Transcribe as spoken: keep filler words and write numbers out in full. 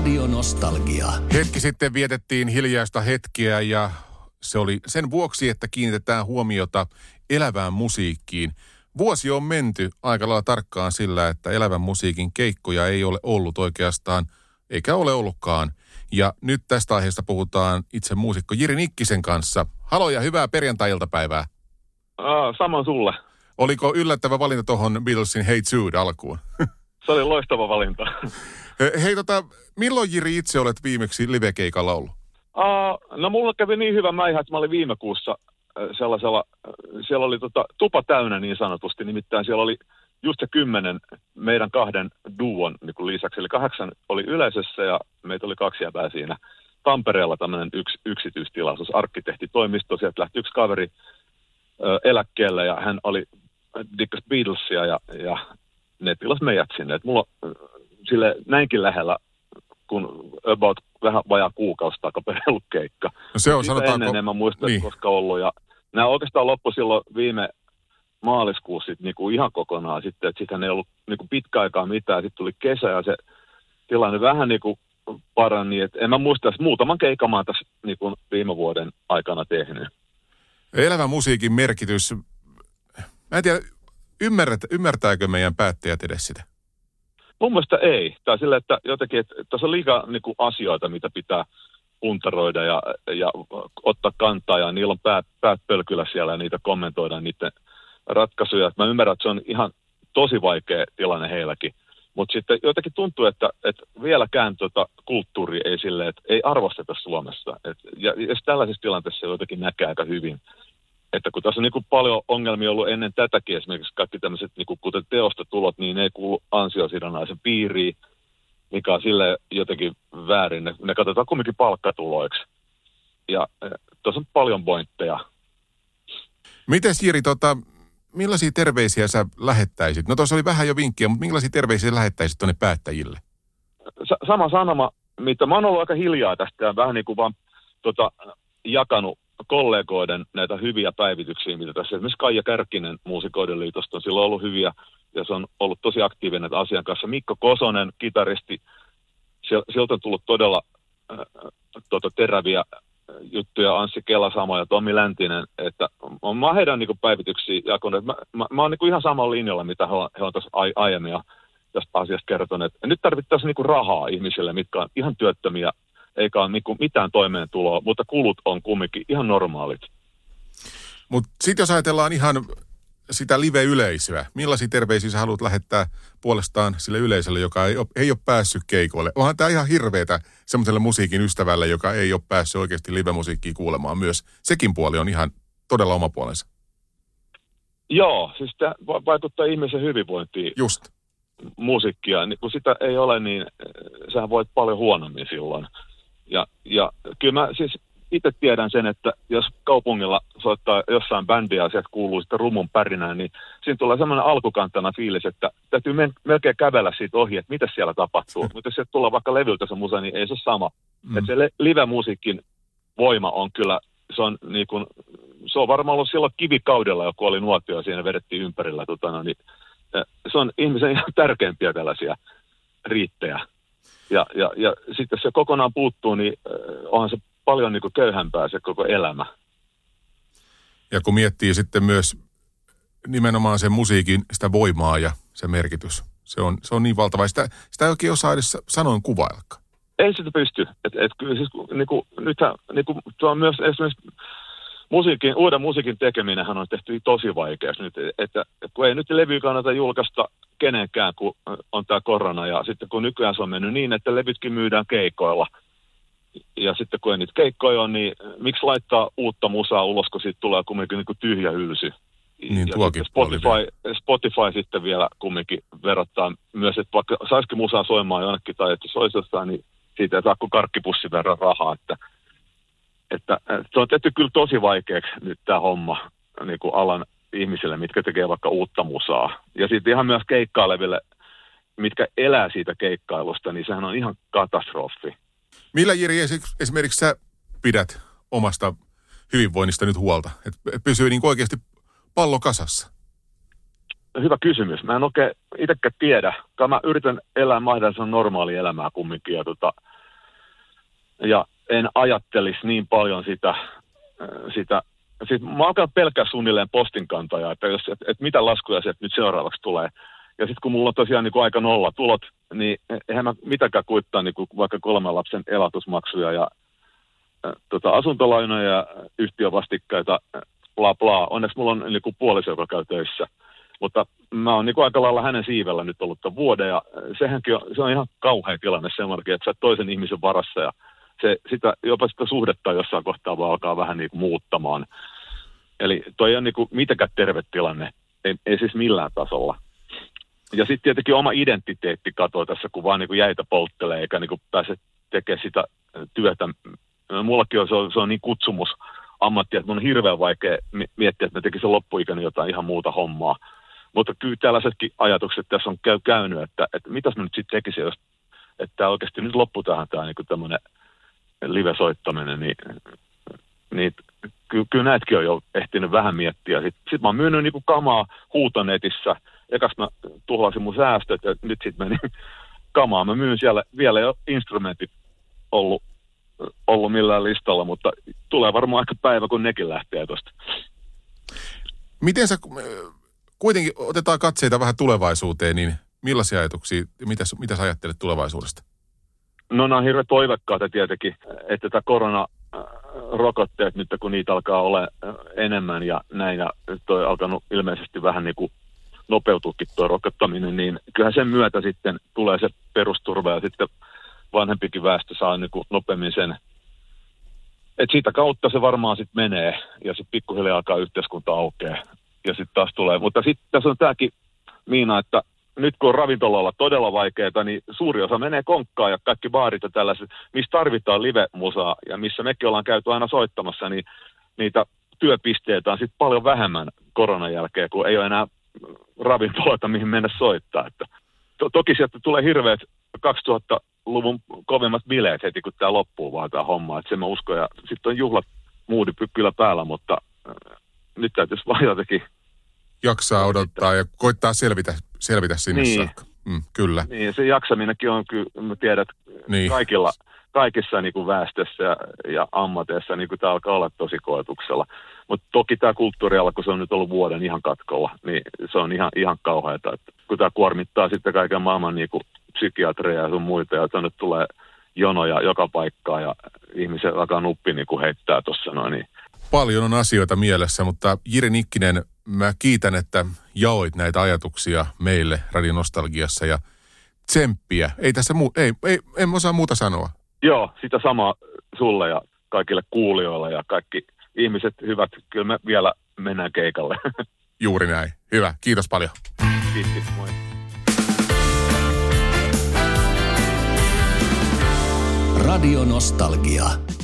Radio Nostalgia. Hetki sitten vietettiin hiljaista hetkeä ja se oli sen vuoksi, että kiinnitetään huomiota elävään musiikkiin. Vuosi on menty aika lailla tarkkaan sillä, että elävän musiikin keikkoja ei ole ollut oikeastaan, eikä ole ollutkaan. Ja nyt tästä aiheesta puhutaan itse muusikko Jiri Nikkisen kanssa. Halo ja hyvää perjantai-iltapäivää. Aa, saman sulle. Oliko yllättävä valinta tuohon Beatlesin Hey Jude alkuun? Se oli loistava valinta. Hei tota, milloin Jiri itse olet viimeksi livekeikalla ollut? Uh, no mulla kävi niin hyvä mäihä, että mä olin viime kuussa sellaisella, siellä oli tota, tupa täynnä niin sanotusti, nimittäin siellä oli just se kymmenen meidän kahden duon niin lisäksi, eli kahdeksan oli yleisössä ja meitä oli kaksi jäbää siinä. Tampereella tämmöinen yks, yksityistilaisuus, arkkitehtitoimisto, sieltä lähti yksi kaveri ö, eläkkeelle ja hän oli dikkas Beatlesia ja, ja ne tilas meidät sinne, että mulla sille näinkin lähellä, kun about vähän vajaa kuukausi takaperin ollut keikka. No se on, sanotaanko... Ennen en mä muista, niin. Koska ollut. Ja nämä oikeastaan loppu silloin viime maaliskuussa sit niinku ihan kokonaan sitten, että sitähän ei ollut niinku pitkä aikaa mitään. Sitten tuli kesä ja se tilanne vähän niinku parani. Et en mä muista, että muutaman keikan mä oon tässä niinku viime vuoden aikana tehnyt. Elävän musiikin merkitys. Mä en tiedä, ymmärrät, ymmärtääkö meidän päättäjät edes sitä? Mun mielestä ei. Tai sillä, että jotenkin, että tässä on liikaa niin kuin asioita, mitä pitää puntaroida ja, ja ottaa kantaa, ja niillä on päät, päät pölkyllä siellä, ja niitä kommentoidaan, niiden ratkaisuja. Mä ymmärrän, että se on ihan tosi vaikea tilanne heilläkin. Mutta sitten jotenkin tuntuu, että, että vieläkään tuota kulttuuri ei silleen, että ei arvosteta Suomessa. Et, ja, ja tällaisessa tilanteessa jotenkin näkee aika hyvin. Että kun tässä on niin kuin paljon ongelmia ollut ennen tätäkin, esimerkiksi kaikki tämmöiset, niin kuin kuten teostotulot, niin ne ei kuulu ansiosidonnaisen piiriin, mikä on silleen jotenkin väärin. Ne, ne katsotaan kumminkin palkkatuloiksi. Ja eh, tuossa on paljon pointteja. Mites Jiri, tota, millaisia terveisiä sä lähettäisit? No tuossa oli vähän jo vinkkiä, mutta millaisia terveisiä lähettäisit tuonne päättäjille? S- sama sanoma, mitä mä oon ollut aika hiljaa tästä ja vähän niin kuin vaan tota, jakanut kollegoiden näitä hyviä päivityksiä, mitä tässä esimerkiksi Kaija Kärkinen Muusikoiden liitosta on silloin ollut hyviä, ja se on ollut tosi aktiivinen asian kanssa. Mikko Kosonen, kitaristi, sieltä on tullut todella äh, tota, teräviä juttuja, Anssi Kelasamo ja Tommi Läntinen, että mä oon heidän niin päivityksiä jakonut. Mä, mä, mä oon niin ihan samalla linjalla, mitä he on, he on tässä aiemmin ja tästä asiasta kertoneet. Ja nyt tarvittaisiin niin rahaa ihmisille, mitkä on ihan työttömiä, eikä ole mitään toimeentuloa, mutta kulut on kumminkin ihan normaalit. Mutta sitten jos ajatellaan ihan sitä live-yleisöä, millaisia terveisiä sä haluat lähettää puolestaan sille yleisölle, joka ei ole, ei ole päässyt keikoille? Onhan tämä ihan hirveetä semmoiselle musiikin ystävälle, joka ei ole päässyt oikeasti live-musiikkiin kuulemaan myös. Sekin puoli on ihan todella oma puolensa. Joo, siis tämä vaikuttaa ihmisen hyvinvointiin. Just. Musiikkia, niin kun sitä ei ole, niin sähän voit paljon huonommin silloin. Ja, ja kyllä mä siis itse tiedän sen, että jos kaupungilla soittaa jossain bändiä ja sieltä kuuluu sitä rumun pärinää, niin siinä tulee semmoinen alkukantana fiilis, että täytyy men- melkein kävellä siitä ohi, että mitä siellä tapahtuu. Mutta jos sieltä tulee vaikka levyltä se musa, niin ei se ole sama. Mm. Että se le- live-musiikin voima on kyllä, se on, niin kun, se on varmaan ollut silloin kivikaudella, joku oli nuotio ja siinä vedettiin ympärillä. Tota, no, niin, se on ihmisen ihan tärkeimpiä tällaisia riittejä. Ja, ja, ja sitten jos se kokonaan puuttuu, niin onhan se paljon niin kuin köyhämpää se koko elämä. Ja kun miettii sitten myös nimenomaan sen musiikin, sitä voimaa ja se merkitys, se on, se on niin valtava. Sitä, sitä ei oikein osaa edes sanoin kuvaillakaan. Ei sitä pysty. Et, et, kyllä siis, niin kuin, nythän niin kuin, tuo on myös esimerkiksi musiikin, uuden musiikin tekeminenhän on tehty tosi vaikeaksi nyt, että kun ei nyt levyä kannata julkaista kenenkään, kun on tämä korona, ja sitten kun nykyään se on mennyt niin, että levytkin myydään keikoilla, ja sitten kun ei niitä keikkoja ole, niin miksi laittaa uutta musaa ulos, kun siitä tulee kumminkin niin kuin tyhjä hylsy. Niin ja tuokin Spotify, Spotify sitten vielä kumminkin verottaa myös, että vaikka saisikin musaa soimaan jonnekin, tai että se olisi jossain, niin siitä ei saa kuin karkkipussin verran rahaa, että Että se on tehty kyllä tosi vaikeaksi nyt tämä homma niin kuin alan ihmisille, mitkä tekee vaikka uutta musaa. Ja sitten ihan myös keikkaileville, mitkä elää siitä keikkailusta, niin sehän on ihan katastrofi. Millä, Jiri, esimerkiksi sä pidät omasta hyvinvoinnista nyt huolta? Et pysyy niin oikeasti pallo kasassa? Hyvä kysymys. Mä en oikein itsekään tiedä. Mä yritän elää mahdollisimman normaalia elämää kumminkin ja tota... ja en ajattelisi niin paljon sitä, sitä sit mä alkan pelkää suunnilleen postinkantajaa, että jos, et, et mitä laskuja sieltä nyt seuraavaksi tulee. Ja sitten kun mulla on tosiaan niin kuin aika nolla tulot, niin eihän mä mitäkään kuittaa niin kuin vaikka kolmen lapsen elatusmaksuja ja äh, tota, asuntolainoja ja yhtiövastikkaita, bla bla. Onneksi mulla on niin kuin puoliso, joka käy töissä. Mutta mä oon niin kuin aika lailla hänen siivellä nyt ollut tämän vuoden ja sehänkin on, se on ihan kauhea tilanne semmoinen, että sä oot toisen ihmisen varassa ja se, sitä, jopa sitä suhdetta jossain kohtaa vaan alkaa vähän niin kuin muuttamaan. Eli toi ei ole niin kuin mitenkään terve tilanne, ei, ei siis millään tasolla. Ja sitten tietenkin oma identiteetti katoaa tässä, kun vaan niin kuin jäitä polttelee eikä niin kuin pääse tekemään sitä työtä. Mullakin on, se on, se on niin kutsumusammatti, että mun on hirveän vaikea miettiä, että mä tekisin loppuikäni jotain ihan muuta hommaa. Mutta kyllä tällaisetkin ajatukset tässä on käy, käynyt, että, että mitäs mä nyt sitten tekisin, jos, että oikeasti nyt loppu tähän tämä niin kuin tämmöinen live-soittaminen, niin, niin ky, kyllä näitäkin on jo ehtinyt vähän miettiä. Sitten sit mä oon myynyt niin kuin kamaa Huutonetissä. Ekas mä tuhlasin mun säästöt ja nyt sitten meni kamaa. Mä myyn siellä, vielä ei ole instrumentit ollut, ollut millään listalla, mutta tulee varmaan aika päivä, kun nekin lähtee tuosta. Miten sä, kuitenkin otetaan katseita vähän tulevaisuuteen, niin millaisia ajatuksia, mitä, mitä sä ajattelet tulevaisuudesta? No nämä on hirveän toivekkaita tietenkin, että tämä koronarokotteet nyt, kun niitä alkaa olla enemmän ja näin, ja nyt on alkanut ilmeisesti vähän niin kuin nopeutuukin tuo rokottaminen, niin kyllähän sen myötä sitten tulee se perusturva ja sitten vanhempikin väestö saa niin kuin nopeammin sen. Et siitä kautta se varmaan sitten menee ja sitten pikkuhiljaa alkaa yhteiskunta aukeaa ja sitten taas tulee. Mutta sitten tässä on tämäkin, Miina, että nyt kun on ravintolalla todella vaikeaa, niin suuri osa menee konkkaan ja kaikki baarit ja tällaiset, missä tarvitaan live-musaa ja missä mekin ollaan käyty aina soittamassa, niin niitä työpisteitä on sitten paljon vähemmän koronan jälkeen, kun ei ole enää ravintoloita, mihin mennä soittaa. Että to- toki sieltä tulee hirveät kaksituhattaluvun kovemmat bileet heti, kun tämä loppuu vaan tämä homma. Että sen mä uskon. Ja sitten on juhlat moodi kyllä päällä, mutta äh, nyt täytyisi vaan jotenkin jaksaa odottaa ja koittaa selvitä, selvitä sinne niin saakka. Mm, kyllä. Niin, se jaksaminenkin on kyllä, mä tiedän, niin kaikilla, kaikissa niin kuin väestössä ja, ja ammateissa niin kuin tämä alkaa olla tosi koetuksella. Mutta toki tämä kulttuuriala, kun se on nyt ollut vuoden ihan katkolla, niin se on ihan, ihan kauheata. Et kun tämä kuormittaa sitten kaiken maailman niin kuin psykiatreja ja sun muita, ja tänne tulee jonoja joka paikkaan, ja ihmiset alkaa nuppi niin kuin heittää tuossa noin. Niin. Paljon on asioita mielessä, mutta Jiri Nikkinen, mä kiitän, että jaoit näitä ajatuksia meille Radio Nostalgiassa, ja tsemppiä. Ei tässä muu, ei, ei, en osaa muuta sanoa. Joo, sitä samaa sulle ja kaikille kuulijoille ja kaikki ihmiset hyvät, kyllä me vielä mennään keikalle. Juuri näin. Hyvä, kiitos paljon. Kiitos, moi. Radio Nostalgia.